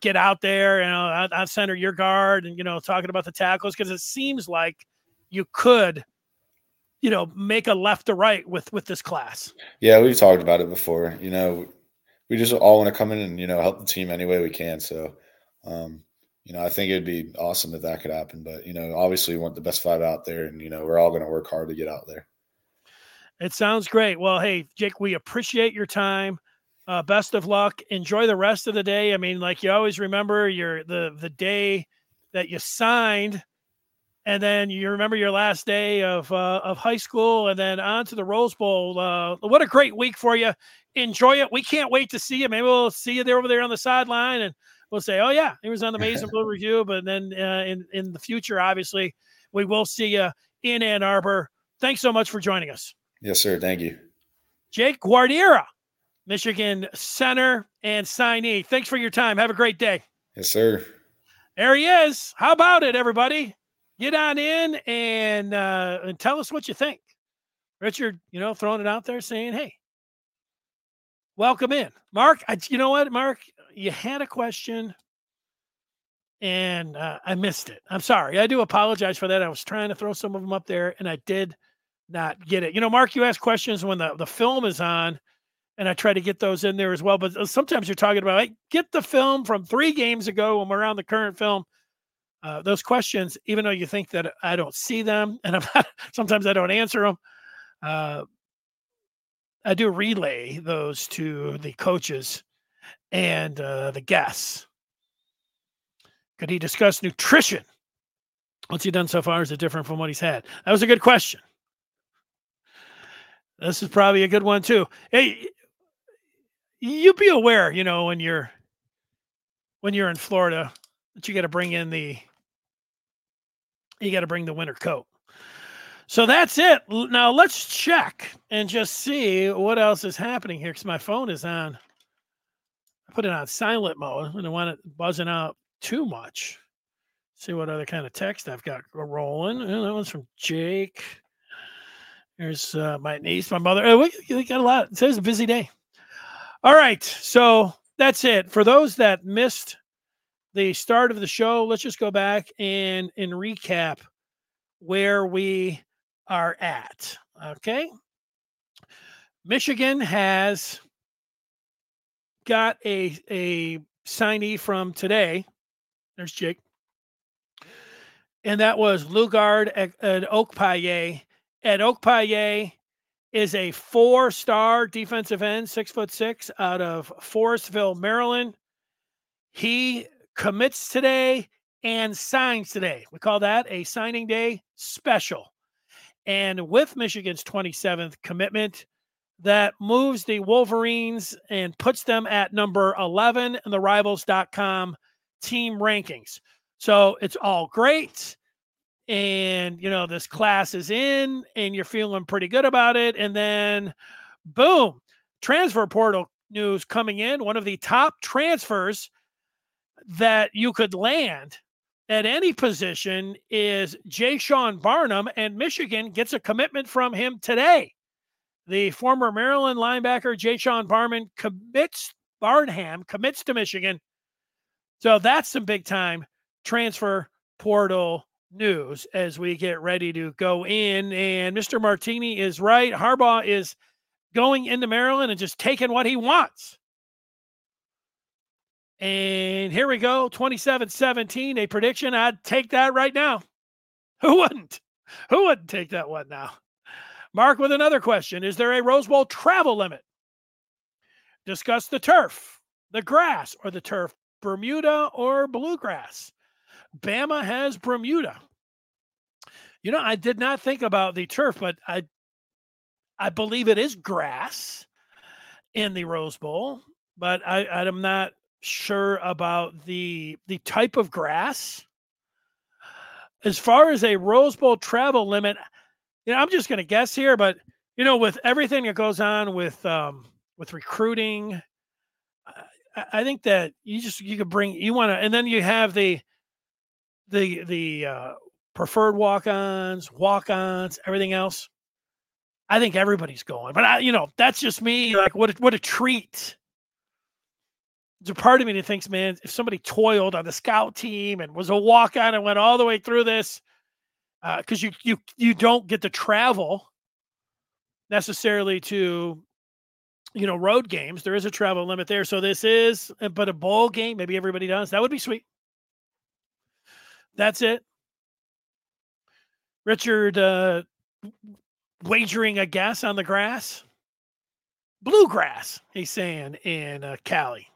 get out there and I'll center your guard and, talking about the tackles, because it seems like you could, make a left to right with this class. Yeah, we've talked about it before. We just all want to come in and, help the team any way we can. So, I think it'd be awesome if that could happen. But, obviously we want the best five out there and, we're all going to work hard to get out there. It sounds great. Well, hey, Jake, we appreciate your time. Best of luck. Enjoy the rest of the day. I mean, like you always remember the day that you signed, and then you remember your last day of high school, and then on to the Rose Bowl. What a great week for you. Enjoy it. We can't wait to see you. Maybe we'll see you there over there on the sideline, and we'll say, oh, yeah, he was on the Maize and Blue Review. But then in the future, obviously, we will see you in Ann Arbor. Thanks so much for joining us. Yes, sir. Thank you. Jake Guarnera, Michigan center and signee. Thanks for your time. Have a great day. Yes, sir. There he is. How about it, everybody? Get on in and tell us what you think. Richard, throwing it out there saying, hey, welcome in. Mark, you know what, Mark? You had a question, and I missed it. I'm sorry. I do apologize for that. I was trying to throw some of them up there, and I did not get it. Mark, you ask questions when the film is on, and I try to get those in there as well. But sometimes you're talking about, like, get the film from 3 games ago when we're on the current film. Those questions, even though you think that I don't see them, and sometimes I don't answer them, I do relay those to the coaches and the guests. Could he discuss nutrition? What's he done so far? Is it different from what he's had? That was a good question. This is probably a good one too. Hey, you be aware, when you're in Florida, that you got to bring in the winter coat. So that's it. Now let's check and just see what else is happening here, because my phone is on. I put it on silent mode. I don't want it buzzing out too much. See what other kind of text I've got rolling. That one's from Jake. There's my niece, my mother. Oh, we got a lot. Today's a busy day. All right. So that's it. For those that missed the start of the show, let's just go back and recap where we are at. Okay. Michigan has got a signee from today. There's Jake. And that was Lugard Edokpayi. Edokpayi is a 4-star defensive end, 6'6", out of Forestville, Maryland. He commits today and signs today. We call that a signing day special. And with Michigan's 27th commitment, that moves the Wolverines and puts them at number 11 in the Rivals.com team rankings. So it's all great. And, this class is in, and you're feeling pretty good about it. And then, boom, transfer portal news coming in. One of the top transfers that you could land at any position is Jaishawn Barnham, and Michigan gets a commitment from him today. The former Maryland linebacker Jaishawn Barnham commits to Michigan. So that's some big-time transfer portal news as we get ready to go in. And Mr. Martini is right. Harbaugh is going into Maryland and just taking what he wants. And here we go, 27-17, a prediction. I'd take that right now. Who wouldn't take that one now? Mark with another question. Is there a Rose Bowl travel limit? Discuss the turf, the grass, or the turf, Bermuda or bluegrass. Bama has Bermuda. I did not think about the turf, but I believe it is grass in the Rose Bowl, but I'm not sure about the type of grass. As far as a Rose Bowl travel limit, I'm just going to guess here, but, with everything that goes on with recruiting, I think that you could bring, you want to, and then you have the preferred walk-ons, everything else. I think everybody's going, but that's just me. Like what a treat. There's a part of me that thinks, man, if somebody toiled on the scout team and was a walk-on and went all the way through this, because you don't get to travel necessarily to, road games. There is a travel limit there. So this is, but a bowl game, maybe everybody does. That would be sweet. That's it. Richard, wagering a guess on the grass. Bluegrass, he's saying, in Cali.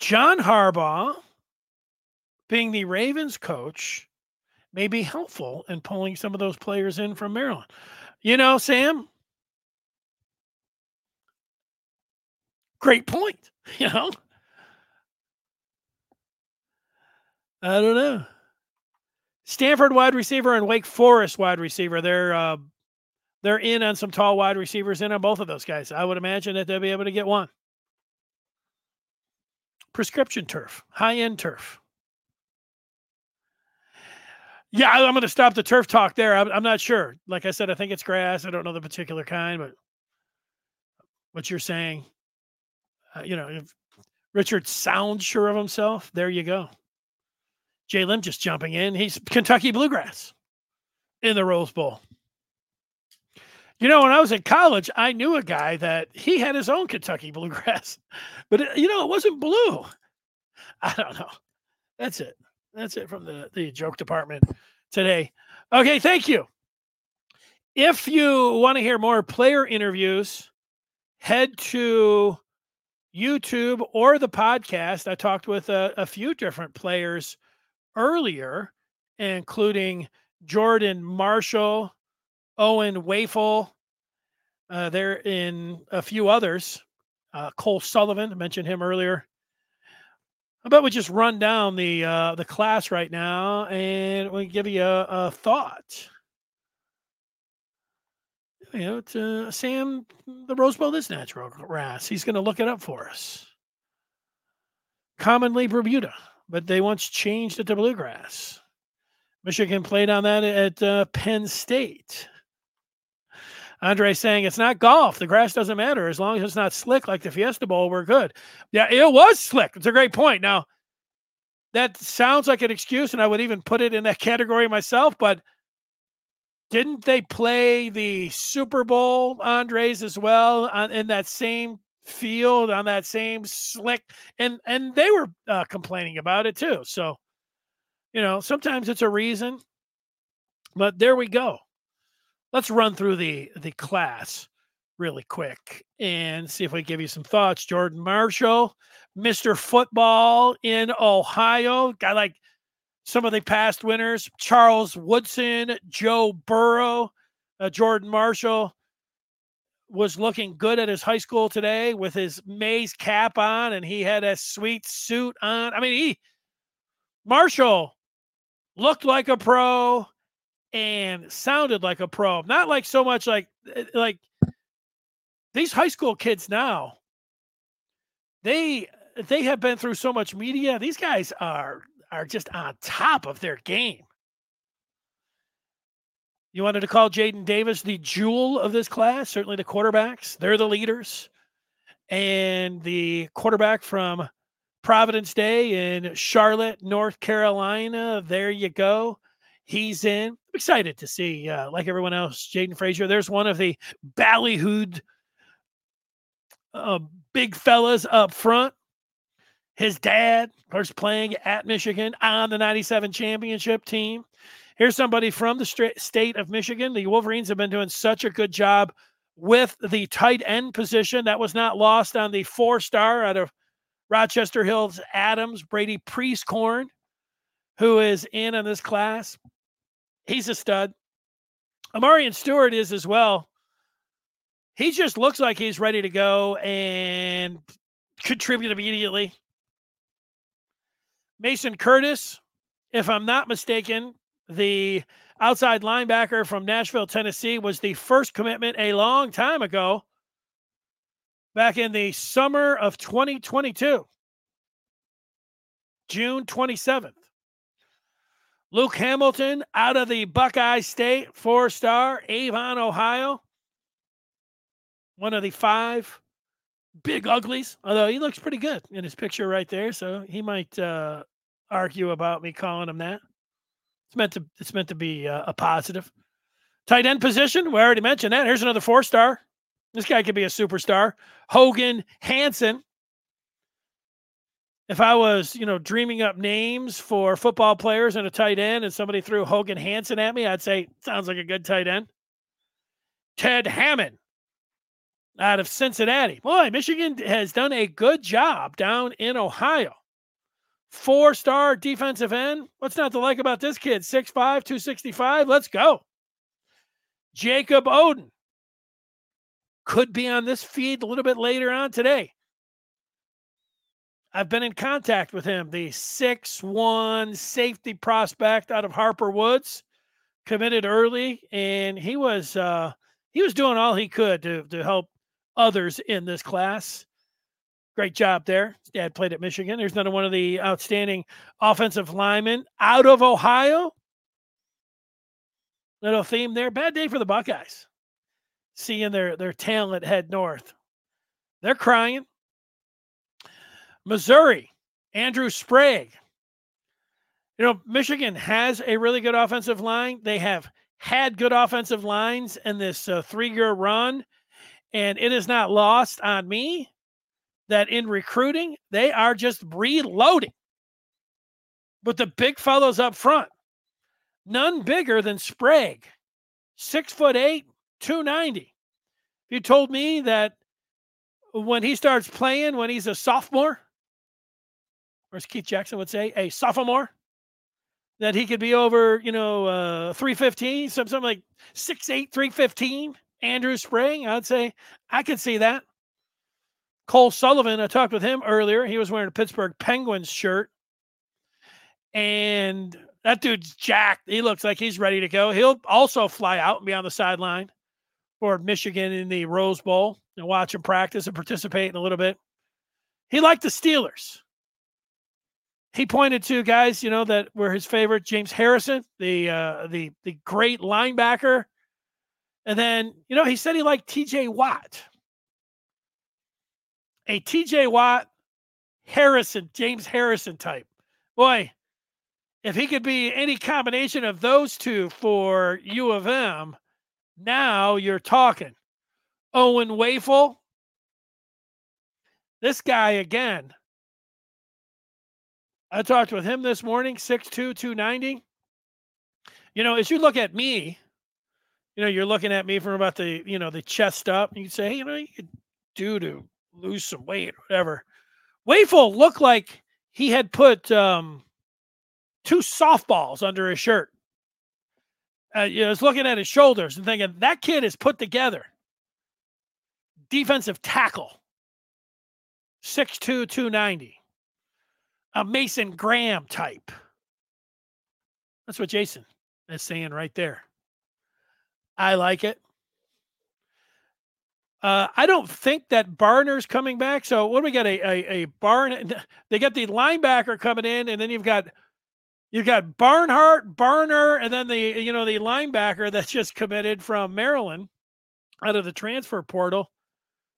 John Harbaugh, being the Ravens coach, may be helpful in pulling some of those players in from Maryland. Sam, great point. I don't know. Stanford wide receiver and Wake Forest wide receiver. They're in on some tall wide receivers, in on both of those guys. I would imagine that they'll be able to get one. Prescription turf, high-end turf. Yeah, I'm going to stop the turf talk there. I'm not sure. Like I said, I think it's grass. I don't know the particular kind, but what you're saying, if Richard sounds sure of himself, there you go. Jay Lim just jumping in. He's Kentucky Bluegrass in the Rose Bowl. When I was in college, I knew a guy that he had his own Kentucky Bluegrass, but it wasn't blue. I don't know. That's it. That's it from the joke department today. Okay, thank you. If you want to hear more player interviews, head to YouTube or the podcast. I talked with a few different players earlier, including Jordan Marshall, Owen Waifel, there in a few others. Cole Sullivan, I mentioned him earlier. I bet we just run down the class right now, and we'll give you a thought. Sam, the Rose Bowl is natural grass. He's going to look it up for us. Commonly Bermuda, but they once changed it to bluegrass. Michigan played on that at Penn State. Andre saying, it's not golf. The grass doesn't matter. As long as it's not slick like the Fiesta Bowl, we're good. Yeah, it was slick. It's a great point. Now, that sounds like an excuse, and I would even put it in that category myself, but didn't they play the Super Bowl, Andres, as well in that same field, on that same slick? And they were complaining about it too. So, sometimes it's a reason, but there we go. Let's run through the class really quick and see if we give you some thoughts. Jordan Marshall, Mr. Football in Ohio. Guy like some of the past winners, Charles Woodson, Joe Burrow. Jordan Marshall was looking good at his high school today with his maize cap on, and he had a sweet suit on. I mean, Marshall looked like a pro and sounded like a pro. Not like so much like these high school kids now, they have been through so much media. These guys are just on top of their game. You wanted to call Jaden Davis the jewel of this class? Certainly the quarterbacks, they're the leaders. And the quarterback from Providence Day in Charlotte, North Carolina, there you go. He's in. I'm excited to see, like everyone else, Jaden Frazier. There's one of the ballyhooed big fellas up front. His dad, of course, playing at Michigan on the 97 championship team. Here's somebody from the state of Michigan. The Wolverines have been doing such a good job with the tight end position. That was not lost on the 4-star out of Rochester Hills Adams, Brady Priestcorn, who is in this class. He's a stud. Amarian Stewart is as well. He just looks like he's ready to go and contribute immediately. Mason Curtis, if I'm not mistaken, the outside linebacker from Nashville, Tennessee, was the first commitment a long time ago. back in the summer of 2022, June 27th. Luke Hamilton out of the Buckeye State, four-star, Avon, Ohio. One of the five big uglies, although he looks pretty good in his picture right there, so he might argue about me calling him that. It's meant to be a positive. Tight end position, we already mentioned that. Here's another four-star. This guy could be a superstar. Hogan Hansen. If I was, dreaming up names for football players and a tight end and somebody threw Hogan Hansen at me, I'd say, sounds like a good tight end. Ted Hammond out of Cincinnati. Boy, Michigan has done a good job down in Ohio. Four-star defensive end. What's not to like about this kid? 6'5", 265. Let's go. Jacob Oden could be on this feed a little bit later on today. I've been in contact with him, the 6'1 safety prospect out of Harper Woods, committed early, and he was doing all he could to help others in this class. Great job there. His dad played at Michigan. Here's another one of the outstanding offensive linemen out of Ohio. Little theme there. Bad day for the Buckeyes, seeing their talent head north. They're crying. Missouri, Andrew Sprague. Michigan has a really good offensive line. They have had good offensive lines in this three-year run, and it is not lost on me that in recruiting, they are just reloading with the big fellows up front. None bigger than Sprague, 6'8", 290. If you told me that when he starts playing, when he's a sophomore, or as Keith Jackson would say, a sophomore, that he could be over, 315, something like 6'8", 315, Andrew Spring, I'd say I could see that. Cole Sullivan, I talked with him earlier. He was wearing a Pittsburgh Penguins shirt. And that dude's jacked. He looks like he's ready to go. He'll also fly out and be on the sideline for Michigan in the Rose Bowl and watch him practice and participate in a little bit. He liked the Steelers. He pointed to guys, that were his favorite, James Harrison, the great linebacker. And then, he said he liked TJ Watt. A TJ Watt, James Harrison type. Boy, if he could be any combination of those two for U of M, now you're talking. Owen Waifel. This guy again. I talked with him this morning, 6'2", 290. As you look at me, you're looking at me from about the, the chest up. And you say, hey, you could do to lose some weight or whatever. Waifel looked like he had put two softballs under his shirt. I was looking at his shoulders and thinking, that kid is put together. Defensive tackle, 6'2", 290. A Mason Graham type. That's what Jason is saying right there. I like it. I don't think that Barner's coming back. So what do we got? A Barn. They got the linebacker coming in, and then you've got Barnhart, Barner, and then the linebacker that's just committed from Maryland out of the transfer portal.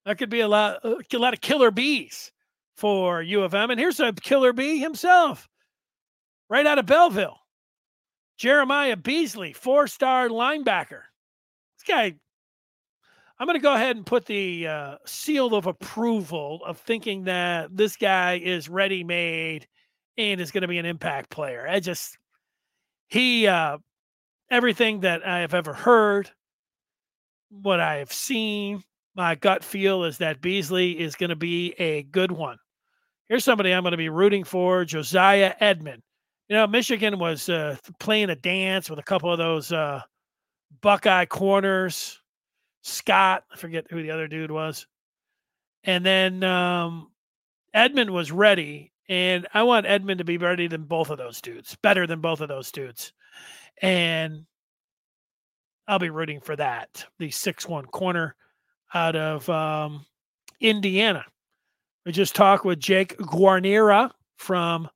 That could be a lot of killer bees for U of M. And here's a killer bee himself, right out of Belleville. Jeremiah Beasley, four-star linebacker. This guy, I'm going to go ahead and put the seal of approval of thinking that this guy is ready-made and is going to be an impact player. Everything that I have ever heard, what I have seen, my gut feel is that Beasley is going to be a good one. Here's somebody I'm going to be rooting for, Josiah Edmond. Michigan was playing a dance with a couple of those Buckeye corners. Scott, I forget who the other dude was. And then Edmond was ready, and I want Edmond to be better than both of those dudes. And I'll be rooting for that, the 6'1 corner out of Indiana. We just talked with Jake Guarnera from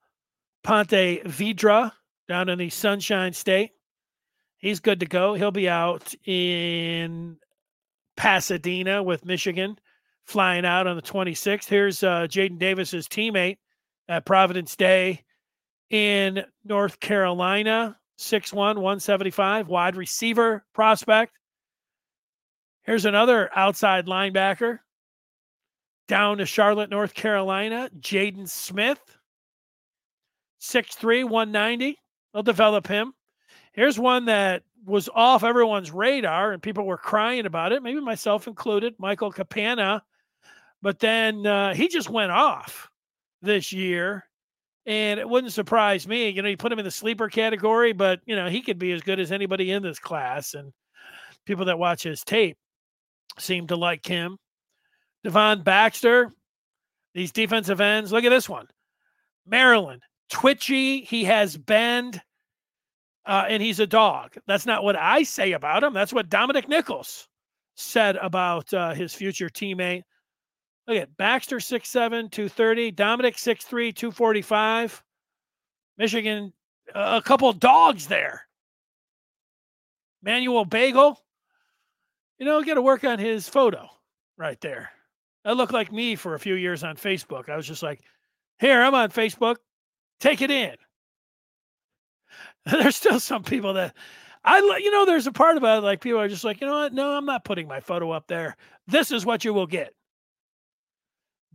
Ponte Vedra down in the Sunshine State. He's good to go. He'll be out in Pasadena with Michigan, flying out on the 26th. Here's Jaden Davis's teammate at Providence Day in North Carolina, 6'1", 175, wide receiver prospect. Here's another outside linebacker down to Charlotte, North Carolina, Jaden Smith, 6'3", 190. They'll develop him. Here's one that was off everyone's radar, and people were crying about it, maybe myself included, Michael Capana. But then he just went off this year, and it wouldn't surprise me. You put him in the sleeper category, but, he could be as good as anybody in this class, and people that watch his tape seem to like him. Devin Baxter, these defensive ends. Look at this one. Maryland, twitchy. He has bend. And he's a dog. That's not what I say about him. That's what Dominic Nichols said about his future teammate. Look at Baxter, 6'7", 230. Dominic, 6'3", 245. Michigan, a couple dogs there. Manuel Bagel. Got to work on his photo right there. That looked like me for a few years on Facebook. I was just like, here, I'm on Facebook. Take it in. There's still some people that there's a part about it. Like people are just like, what? No, I'm not putting my photo up there. This is what you will get.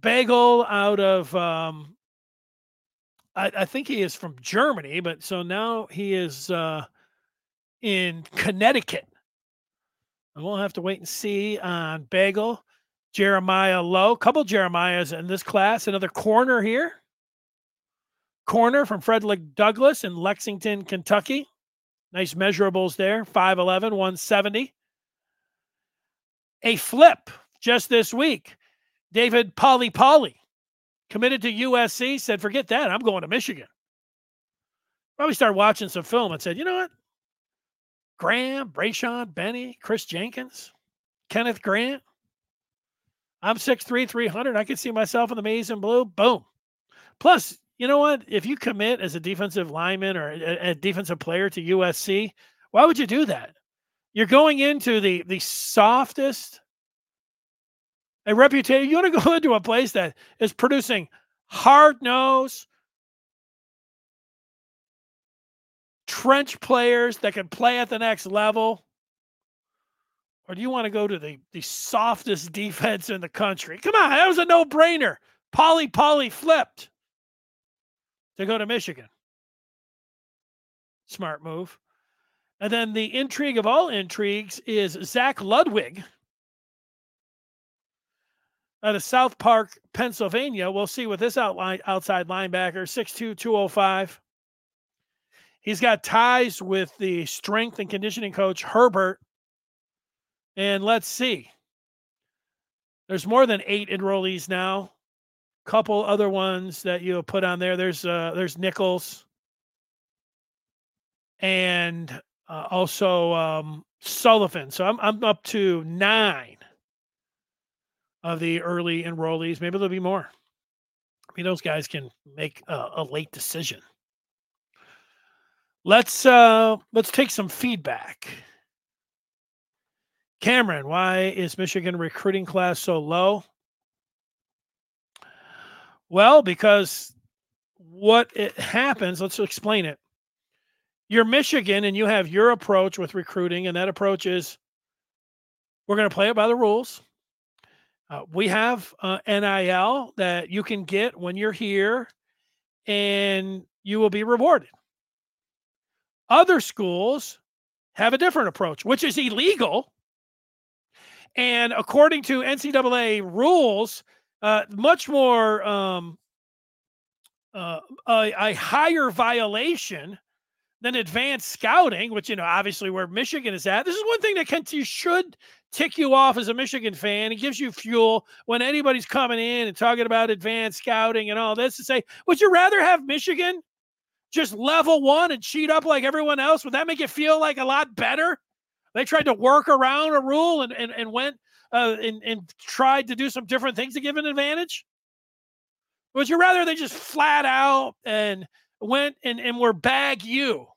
Bagel out of, I think he is from Germany, but so now he is in Connecticut. And we'll have to wait and see on Bagel. Jeremiah Lowe, couple Jeremiahs in this class, another corner here. Corner from Frederick Douglass in Lexington, Kentucky. Nice measurables there. 5'11", 170. A flip just this week. David Polly, committed to USC, said, forget that. I'm going to Michigan. Probably started watching some film and said, what? Graham, Brayshawn, Benny, Chris Jenkins, Kenneth Grant. I'm 6'3", 300. I can see myself in the maize and blue. Boom. Plus, if you commit as a defensive lineman or a defensive player to USC, why would you do that? You're going into the softest, a reputation. You want to go into a place that is producing hard-nosed, trench players that can play at the next level? Or do you want to go to the softest defense in the country? Come on, that was a no-brainer. Polly flipped to go to Michigan. Smart move. And then the intrigue of all intrigues is Zach Ludwig out of South Park, Pennsylvania. We'll see with this outside linebacker, 6'2", 205. He's got ties with the strength and conditioning coach, Herbert. And let's see. There's more than 8 enrollees now. Couple other ones that you put on there. There's Nichols and also Sullivan. So I'm up to 9 of the early enrollees. Maybe there'll be more. Those guys can make a late decision. Let's take some feedback. Cameron, why is Michigan recruiting class so low? Well, because let's explain it. You're Michigan, and you have your approach with recruiting, and that approach is we're going to play it by the rules. We have NIL that you can get when you're here, and you will be rewarded. Other schools have a different approach, which is illegal. And according to NCAA rules, much more a higher violation than advanced scouting, which, obviously where Michigan is at. This is one thing that should tick you off as a Michigan fan. It gives you fuel when anybody's coming in and talking about advanced scouting and all this to say, would you rather have Michigan just level one and cheat up like everyone else? Would that make you feel like a lot better? They tried to work around a rule and went and tried to do some different things to give an advantage? Would you rather they just flat out and went and were bag you?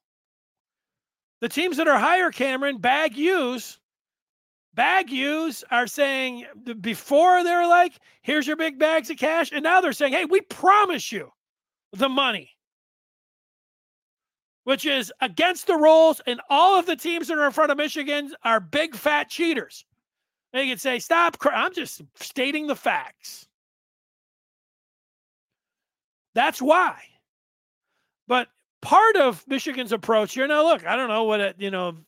The teams that are higher, Cameron, bag yous are saying before they're like, here's your big bags of cash. And now they're saying, hey, we promise you the money, which is against the rules. And all of the teams that are in front of Michigan are big fat cheaters. They can say, stop. I'm just stating the facts. That's why. But part of Michigan's approach here, now look, I don't know what it,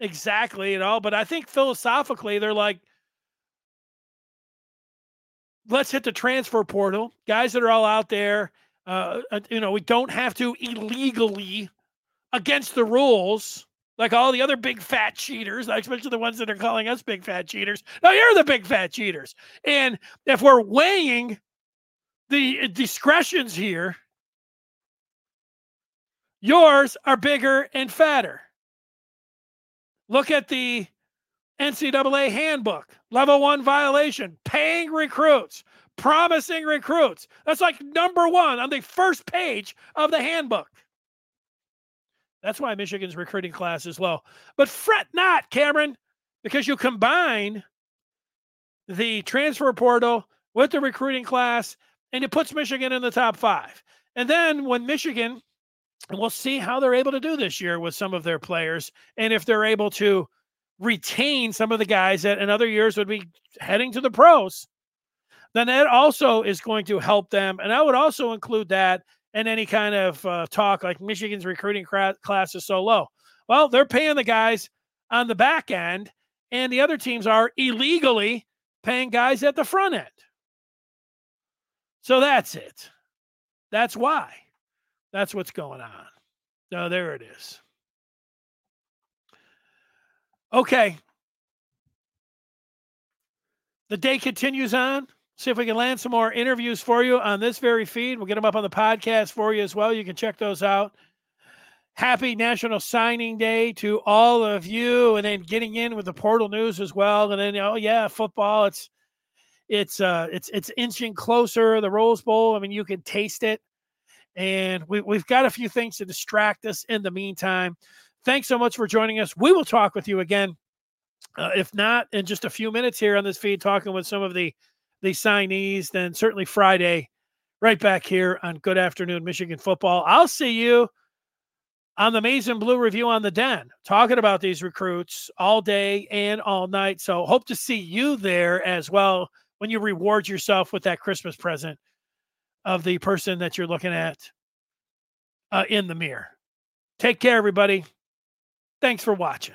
exactly at all, but I think philosophically they're like, let's hit the transfer portal. Guys that are all out there, we don't have to illegally against the rules like all the other big fat cheaters, especially the ones that are calling us big fat cheaters. No, you're the big fat cheaters. And if we're weighing the discretions here, yours are bigger and fatter. Look at the NCAA handbook, level 1 violation, paying recruits, promising recruits. That's like number 1 on the first page of the handbook. That's why Michigan's recruiting class is low. But fret not, Cameron, because you combine the transfer portal with the recruiting class, and it puts Michigan in the top 5. And then when Michigan... And we'll see how they're able to do this year with some of their players and if they're able to retain some of the guys that in other years would be heading to the pros, then that also is going to help them. And I would also include that in any kind of talk like Michigan's recruiting class is so low. Well, they're paying the guys on the back end, and the other teams are illegally paying guys at the front end. So that's it. That's why. That's what's going on. No, there it is. Okay. The day continues on. See if we can land some more interviews for you on this very feed. We'll get them up on the podcast for you as well. You can check those out. Happy National Signing Day to all of you. And then getting in with the portal news as well. And then, football. It's inching closer. The Rose Bowl. I mean, you can taste it. And we've got a few things to distract us in the meantime. Thanks so much for joining us. We will talk with you again, if not in just a few minutes here on this feed, talking with some of the signees, then certainly Friday, right back here on Good Afternoon Michigan Football. I'll see you on the Maize and Blue Review on the Den, talking about these recruits all day and all night. So hope to see you there as well when you reward yourself with that Christmas present of the person that you're looking at in the mirror. Take care, everybody. Thanks for watching.